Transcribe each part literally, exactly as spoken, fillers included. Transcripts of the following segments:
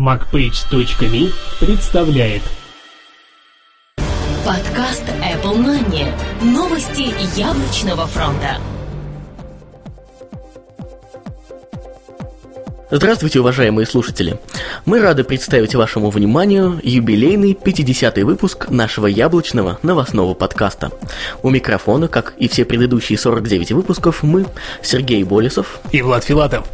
MacPage.me представляет подкаст Apple Mania. Новости яблочного фронта. Здравствуйте, уважаемые слушатели! Мы рады представить вашему вниманию юбилейный пятидесятый выпуск нашего яблочного новостного подкаста. У микрофона, как и все предыдущие сорок девять выпусков, мы, Сергей Болесов и Влад Филатов.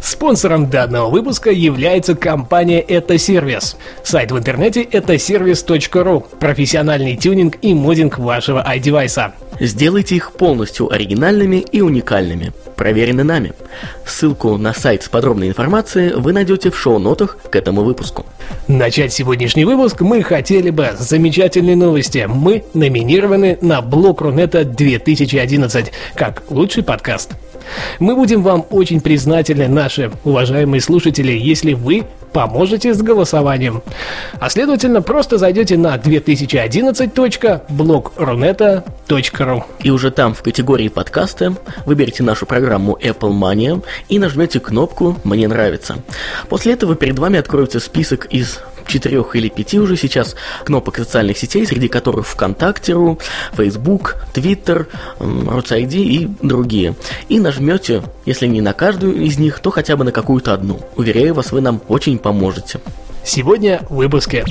Спонсором данного выпуска является компания «Это сервис». Сайт в интернете «Это сервис.ру» – профессиональный тюнинг и моддинг вашего iDevice. Сделайте их полностью оригинальными и уникальными. Проверены нами. Ссылку на сайт с подробной информацией вы найдете в шоу-нотах к этому выпуску. Начать сегодняшний выпуск мы хотели бы с замечательной новости. Мы номинированы на блог Рунета две тысячи одиннадцать как лучший подкаст. Мы будем вам очень признательны, наши уважаемые слушатели, если вы поможете с голосованием. А следовательно, просто зайдете на две тысячи одиннадцать точка блогрунета точка ру. И уже там в категории подкасты выберите нашу программу Apple Mania и нажмете кнопку «Мне нравится». После этого перед вами откроется список из четырех или пяти уже сейчас кнопок социальных сетей, среди которых ВКонтакте.ру, Facebook, Twitter, RootsID и другие. И нажмете, если не на каждую из них, то хотя бы на какую-то одну. Уверяю вас, вы нам очень поможете. Сегодня в выпуске.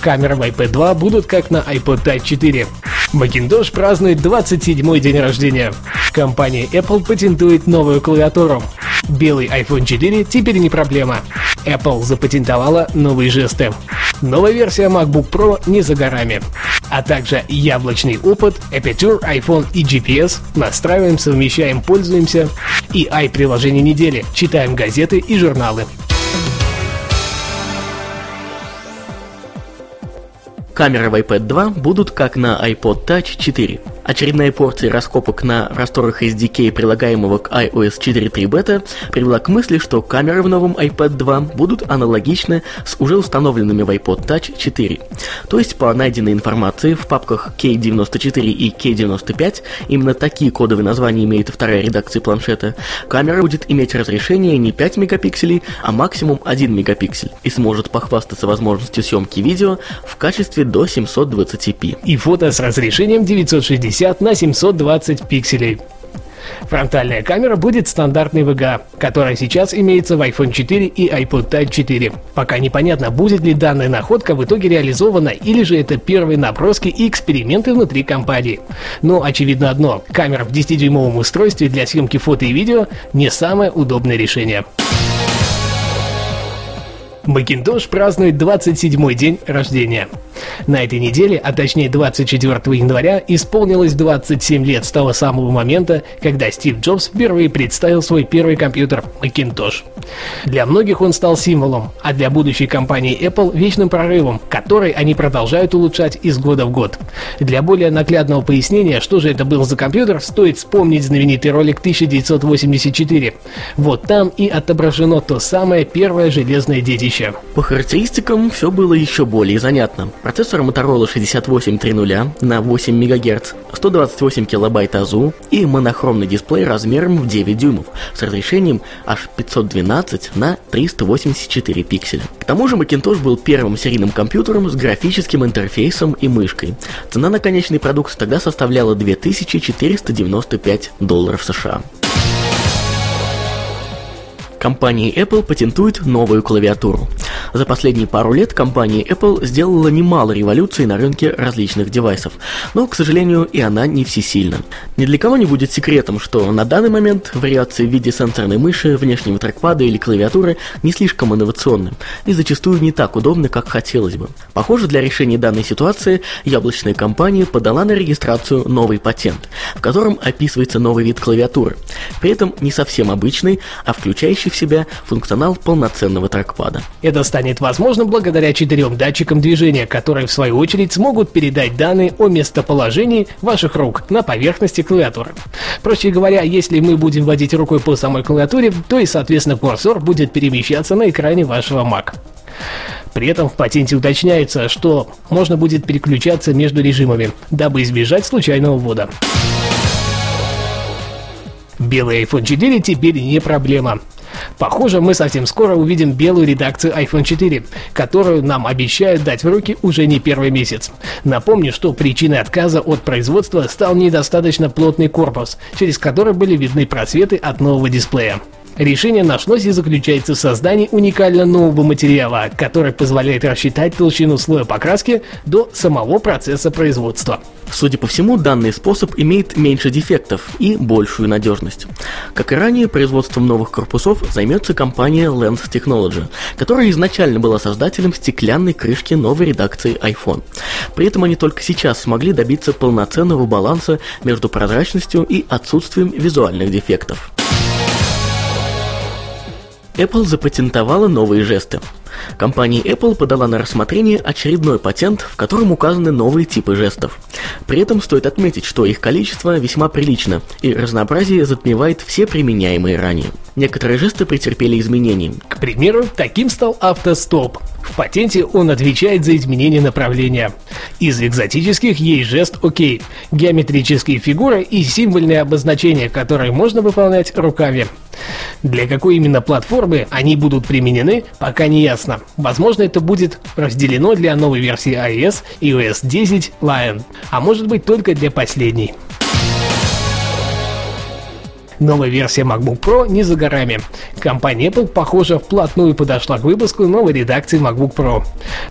Камеры в iPad два будут как на iPod Touch четыре. Macintosh празднует двадцать седьмой день рождения. Компания Apple патентует новую клавиатуру. Белый iPhone четыре теперь не проблема. Apple запатентовала новые жесты. Новая версия MacBook Pro не за горами. А также яблочный опыт, Aperture, iPhone и джи пи эс. Настраиваем, совмещаем, пользуемся. И i-приложение недели. Читаем газеты и журналы. Камеры в iPad два будут как на iPod Touch четыре. Очередная порция раскопок на просторах эс ди кей, прилагаемого к ай о эс четыре три бета, привела к мысли, что камеры в новом iPad два будут аналогичны с уже установленными в iPod Touch четыре. То есть, по найденной информации, в папках кей девяносто четыре и кей девяносто пять, именно такие кодовые названия имеет вторая редакция планшета, камера будет иметь разрешение не пять мегапикселей, а максимум один мегапиксель и сможет похвастаться возможностью съемки видео в качестве до семьсот двадцать пи. И фото с разрешением девятьсот шестьдесят на семьсот двадцать пикселей. Фронтальная камера будет стандартной ви джи эй, которая сейчас имеется в iPhone четыре и iPod Touch четыре. Пока непонятно, будет ли данная находка в итоге реализована, или же это первые наброски и эксперименты внутри компании. Но очевидно одно: камера в десятидюймовом устройстве для съемки фото и видео не самое удобное решение. Macintosh празднует двадцать седьмой день рождения. На этой неделе, а точнее двадцать четвёртого января, исполнилось двадцать семь лет с того самого момента, когда Стив Джобс впервые представил свой первый компьютер Macintosh. Для многих он стал символом, а для будущей компании Apple – вечным прорывом, который они продолжают улучшать из года в год. Для более наглядного пояснения, что же это был за компьютер, стоит вспомнить знаменитый ролик тысяча девятьсот восемьдесят четыре. Вот там и отображено то самое первое железное детище. По характеристикам все было еще более занятно. Процессор Motorola шестьдесят восемь триста на восемь мегагерц, сто двадцать восемь килобайт АЗУ и монохромный дисплей размером в девять дюймов с разрешением аж пятьсот двенадцать на триста восемьдесят четыре пикселя. К тому же Macintosh был первым серийным компьютером с графическим интерфейсом и мышкой. Цена на конечный продукт тогда составляла две тысячи четыреста девяносто пять долларов США. Компания Apple патентует новую клавиатуру. За последние пару лет компания Apple сделала немало революций на рынке различных девайсов, но, к сожалению, и она не всесильна. Ни для кого не будет секретом, что на данный момент вариации в виде сенсорной мыши, внешнего трекпада или клавиатуры не слишком инновационны и зачастую не так удобны, как хотелось бы. Похоже, для решения данной ситуации яблочная компания подала на регистрацию новый патент, в котором описывается новый вид клавиатуры, при этом не совсем обычный, а включающий в себя функционал полноценного трекпада. Это станет возможным благодаря четырем датчикам движения, которые в свою очередь смогут передать данные о местоположении ваших рук на поверхности клавиатуры. Проще говоря, если мы будем водить рукой по самой клавиатуре, то и, соответственно, курсор будет перемещаться на экране вашего Mac. При этом в патенте уточняется, что можно будет переключаться между режимами, дабы избежать случайного ввода. Белый iPhone четыре теперь не проблема. Похоже, мы совсем скоро увидим белую редакцию айфон четыре, которую нам обещают дать в руки уже не первый месяц. Напомню, что причиной отказа от производства стал недостаточно плотный корпус, через который были видны просветы от нового дисплея. Решение нашлось и заключается в создании уникально нового материала, который позволяет рассчитать толщину слоя покраски до самого процесса производства. Судя по всему, данный способ имеет меньше дефектов и большую надежность. Как и ранее, производством новых корпусов займется компания Lens Technology, которая изначально была создателем стеклянной крышки новой редакции iPhone. При этом они только сейчас смогли добиться полноценного баланса между прозрачностью и отсутствием визуальных дефектов. Apple запатентовала новые жесты. Компания Apple подала на рассмотрение очередной патент, в котором указаны новые типы жестов. При этом стоит отметить, что их количество весьма прилично, и разнообразие затмевает все применяемые ранее. Некоторые жесты претерпели изменения. К примеру, таким стал автостоп. В патенте он отвечает за изменение направления. Из экзотических есть жест «ОК», геометрические фигуры и символьные обозначения, которые можно выполнять руками. Для какой именно платформы они будут применены, пока не ясно. Возможно, это будет разделено для новой версии iOS и iOS десять Lion, а может быть только для последней. Новая версия MacBook Pro не за горами. Компания Apple, похоже, вплотную подошла к выпуску новой редакции MacBook Pro.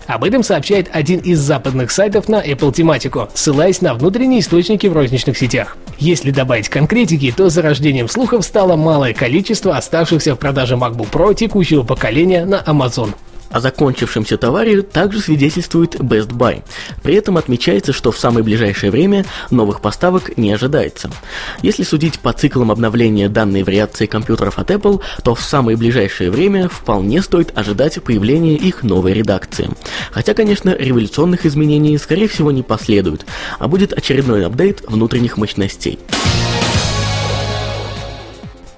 Об этом сообщает один из западных сайтов на Apple тематику, ссылаясь на внутренние источники в розничных сетях. Если добавить конкретики, то за рождением слухов стало малое количество оставшихся в продаже MacBook Pro текущего поколения на Amazon. О закончившемся товаре также свидетельствует Best Buy. При этом отмечается, что в самое ближайшее время новых поставок не ожидается. Если судить по циклам обновления данной вариации компьютеров от Apple, то в самое ближайшее время вполне стоит ожидать появления их новой редакции. Хотя, конечно, революционных изменений, скорее всего, не последует, а будет очередной апдейт внутренних мощностей.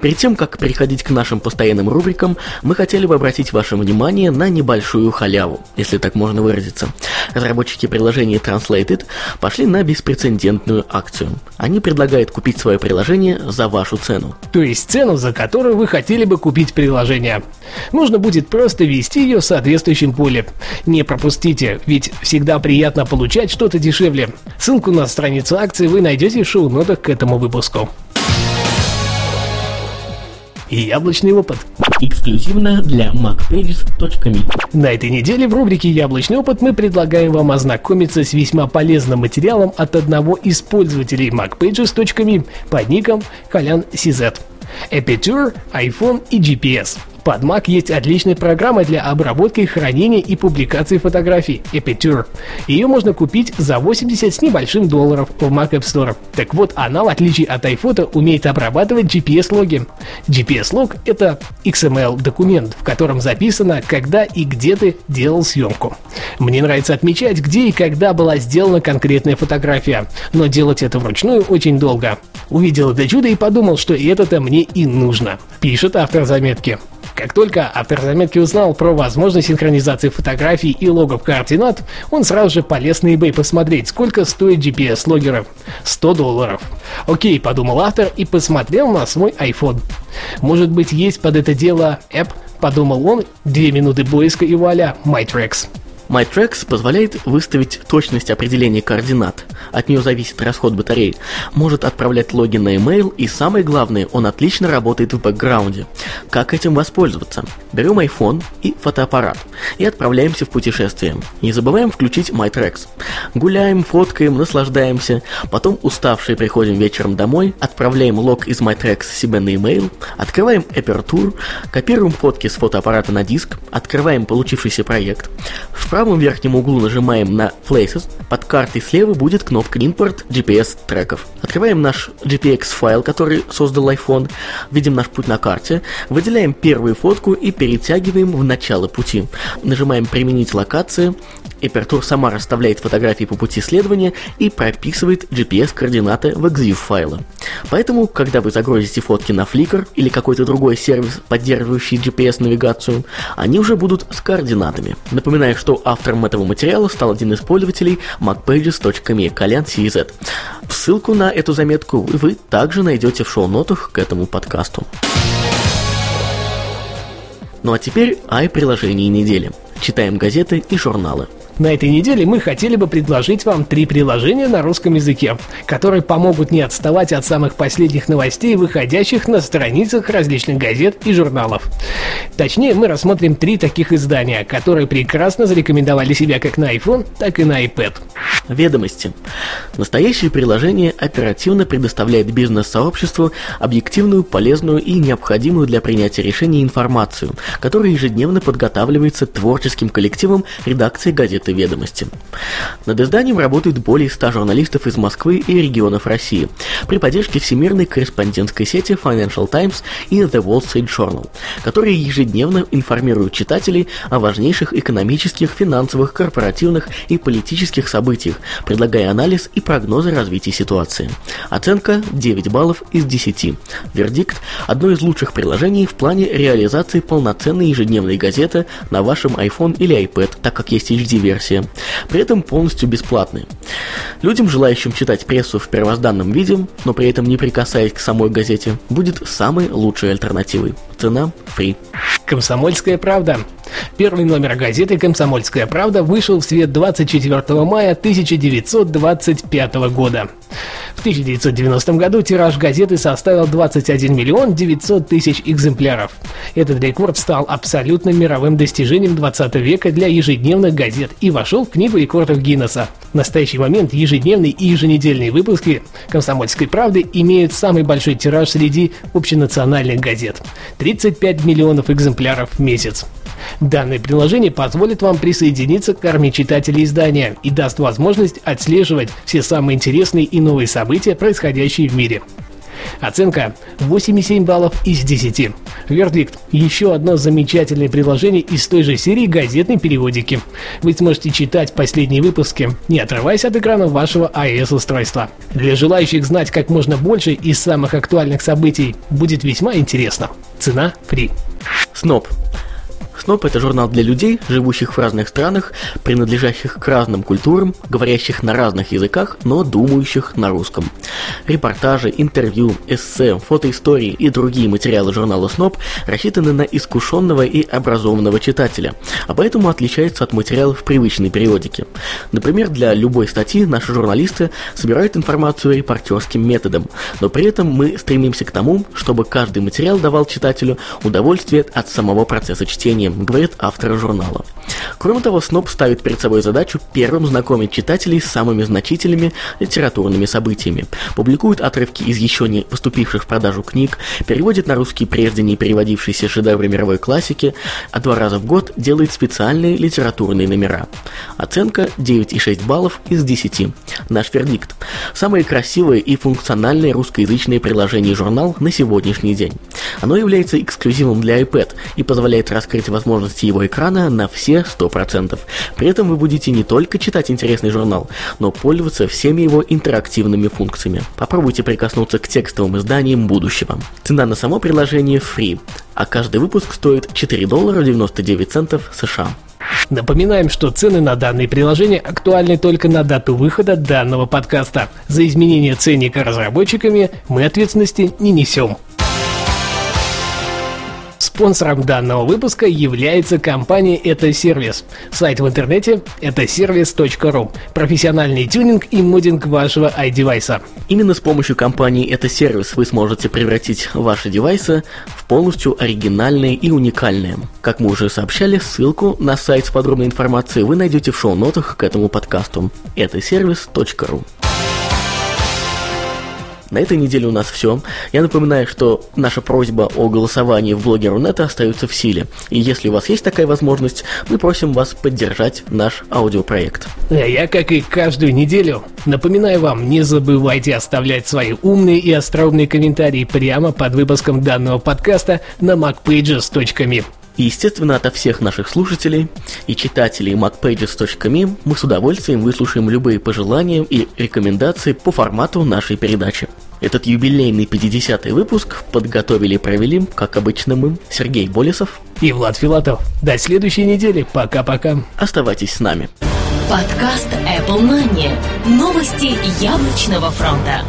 Перед тем, как переходить к нашим постоянным рубрикам, мы хотели бы обратить ваше внимание на небольшую халяву, если так можно выразиться. Разработчики приложения Translated пошли на беспрецедентную акцию. Они предлагают купить свое приложение за вашу цену. То есть цену, за которую вы хотели бы купить приложение. Нужно будет просто ввести ее в соответствующем поле. Не пропустите, ведь всегда приятно получать что-то дешевле. Ссылку на страницу акции вы найдете в шоу-нотах к этому выпуску. И яблочный опыт. Эксклюзивно для MacPages.me. На этой неделе в рубрике «Яблочный опыт» мы предлагаем вам ознакомиться с весьма полезным материалом от одного из пользователей MacPages.me под ником Колян Сизет. Aperture, iPhone и джи пи эс. Под Mac есть отличная программа для обработки, хранения и публикации фотографий Aperture. Ее можно купить за восемьдесят с небольшим долларов в Mac App Store. Так вот, она, в отличие от iPhoto, умеет обрабатывать джи пи эс-логи. джи пи эс-лог — это икс эм эль-документ, в котором записано, когда и где ты делал съемку. Мне нравится отмечать, где и когда была сделана конкретная фотография, но делать это вручную очень долго. Увидел это чудо и подумал, что это-то мне и нужно, пишет автор заметки. Как только автор заметки узнал про возможность синхронизации фотографий и логов координат, он сразу же полез на eBay посмотреть, сколько стоит джи пи эс-логеры. сто долларов. Окей, подумал автор и посмотрел на свой iPhone. Может быть, есть под это дело app, подумал он, две минуты поиска и вуаля, MyTracks. MyTracks позволяет выставить точность определения координат. От нее зависит расход батареи. Может отправлять логи на e-mail, и самое главное, он отлично работает в бэкграунде. Как этим воспользоваться? Берем iPhone и фотоаппарат и отправляемся в путешествие. Не забываем включить MyTracks. Гуляем, фоткаем, наслаждаемся. Потом уставшие приходим вечером домой, отправляем лог из MyTracks себе на e-mail, открываем Aperture, копируем фотки с фотоаппарата на диск, открываем получившийся проект. В правом верхнем углу нажимаем на Places, под картой слева будет кнопка «Импорт джи пи эс-треков». Открываем наш джи пи экс-файл, который создал iPhone, видим наш путь на карте, выделяем первую фотку и перетягиваем в начало пути. Нажимаем «Применить локации», Aperture сама расставляет фотографии по пути следования и прописывает джи пи эс-координаты в экзив файла. Поэтому, когда вы загрузите фотки на Flickr или какой-то другой сервис, поддерживающий джи пи эс-навигацию, они уже будут с координатами. Напоминаю, что автором этого материала стал один из пользователей MacPages.me, Колян си зет. Ссылку на эту заметку вы также найдете в шоу-нотах к этому подкасту. Ну а теперь о приложении недели. Читаем газеты и журналы. На этой неделе мы хотели бы предложить вам три приложения на русском языке, которые помогут не отставать от самых последних новостей, выходящих на страницах различных газет и журналов. Точнее, мы рассмотрим три таких издания, которые прекрасно зарекомендовали себя как на iPhone, так и на iPad. Ведомости. Настоящее приложение оперативно предоставляет бизнес-сообществу объективную, полезную и необходимую для принятия решений информацию, которая ежедневно подготавливается творческим коллективом редакции газет «Ведомости». Над изданием работают более ста журналистов из Москвы и регионов России при поддержке всемирной корреспондентской сети Financial Times и The Wall Street Journal, которые ежедневно информируют читателей о важнейших экономических, финансовых, корпоративных и политических событиях, предлагая анализ и прогнозы развития ситуации. Оценка девять баллов из десяти. Вердикт – одно из лучших приложений в плане реализации полноценной ежедневной газеты на вашем iPhone или iPad, так как есть эйч ди-версия. При этом полностью бесплатны. Людям, желающим читать прессу в первозданном виде, но при этом не прикасаясь к самой газете, будет самой лучшей альтернативой. Цена фри. «Комсомольская правда». Первый номер газеты «Комсомольская правда» вышел в свет двадцать четвёртого мая тысяча девятьсот двадцать пятого года. В тысяча девятьсот девяностом году тираж газеты составил двадцать один миллион девятьсот тысяч экземпляров. Этот рекорд стал абсолютным мировым достижением двадцатого века для ежедневных газет и вошел в книгу рекордов Гиннесса. В настоящий момент ежедневные и еженедельные выпуски «Комсомольской правды» имеют самый большой тираж среди общенациональных газет – тридцать пять миллионов экземпляров в месяц. Данное приложение позволит вам присоединиться к армии читателей издания и даст возможность отслеживать все самые интересные и новые события, происходящие в мире. Оценка восемь целых семь десятых баллов из десяти. Вердикт. Еще одно замечательное приложение из той же серии газетной периодики. Вы сможете читать последние выпуски, не отрываясь от экрана вашего iOS-устройства. Для желающих знать как можно больше из самых актуальных событий будет весьма интересно. Цена фри. Snob. Snob – это журнал для людей, живущих в разных странах, принадлежащих к разным культурам, говорящих на разных языках, но думающих на русском. Репортажи, интервью, эссе, фотоистории и другие материалы журнала Snob рассчитаны на искушенного и образованного читателя, а поэтому отличаются от материалов привычной периодики. Например, для любой статьи наши журналисты собирают информацию репортерским методом, но при этом мы стремимся к тому, чтобы каждый материал давал читателю удовольствие от самого процесса чтения, говорит автор журнала. Кроме того, Snob ставит перед собой задачу первым знакомить читателей с самыми значительными литературными событиями, публикует отрывки из еще не поступивших в продажу книг, переводит на русский прежде не переводившиеся шедевры мировой классики, а два раза в год делает специальные литературные номера. Оценка девять целых шесть десятых баллов из десяти. Наш вердикт. Самое красивое и функциональное русскоязычное приложение журнал на сегодняшний день. Оно является эксклюзивом для iPad и позволяет раскрыть возможности его экрана на все сто процентов. При этом вы будете не только читать интересный журнал, но пользоваться всеми его интерактивными функциями. Попробуйте прикоснуться к текстовым изданиям будущего. Цена на само приложение free, а каждый выпуск стоит четыре доллара девяносто девять центов США. Напоминаем, что цены на данные приложения актуальны только на дату выхода данного подкаста. За изменение ценника разработчиками мы ответственности не несем. Спонсором данного выпуска является компания «Это сервис». Сайт в интернете это сервис точка ру. Профессиональный тюнинг и моддинг вашего iDevice. Именно с помощью компании «Это сервис» вы сможете превратить ваши девайсы в полностью оригинальные и уникальные. Как мы уже сообщали, ссылку на сайт с подробной информацией вы найдете в шоу-нотах к этому подкасту. это сервис точка ру. На этой неделе у нас все. Я напоминаю, что наша просьба о голосовании в блоге Рунета остается в силе. И если у вас есть такая возможность, мы просим вас поддержать наш аудиопроект. А я, как и каждую неделю, напоминаю вам, не забывайте оставлять свои умные и остроумные комментарии прямо под выпуском данного подкаста на мак пейджес точка ми. И, естественно, ото всех наших слушателей и читателей мак пейджес точка ми мы с удовольствием выслушаем любые пожелания и рекомендации по формату нашей передачи. Этот юбилейный пятидесятый выпуск подготовили и провели, как обычно, мы, Сергей Болесов и Влад Филатов. До следующей недели. Пока-пока. Оставайтесь с нами. Подкаст Apple Mania. Новости яблочного фронта.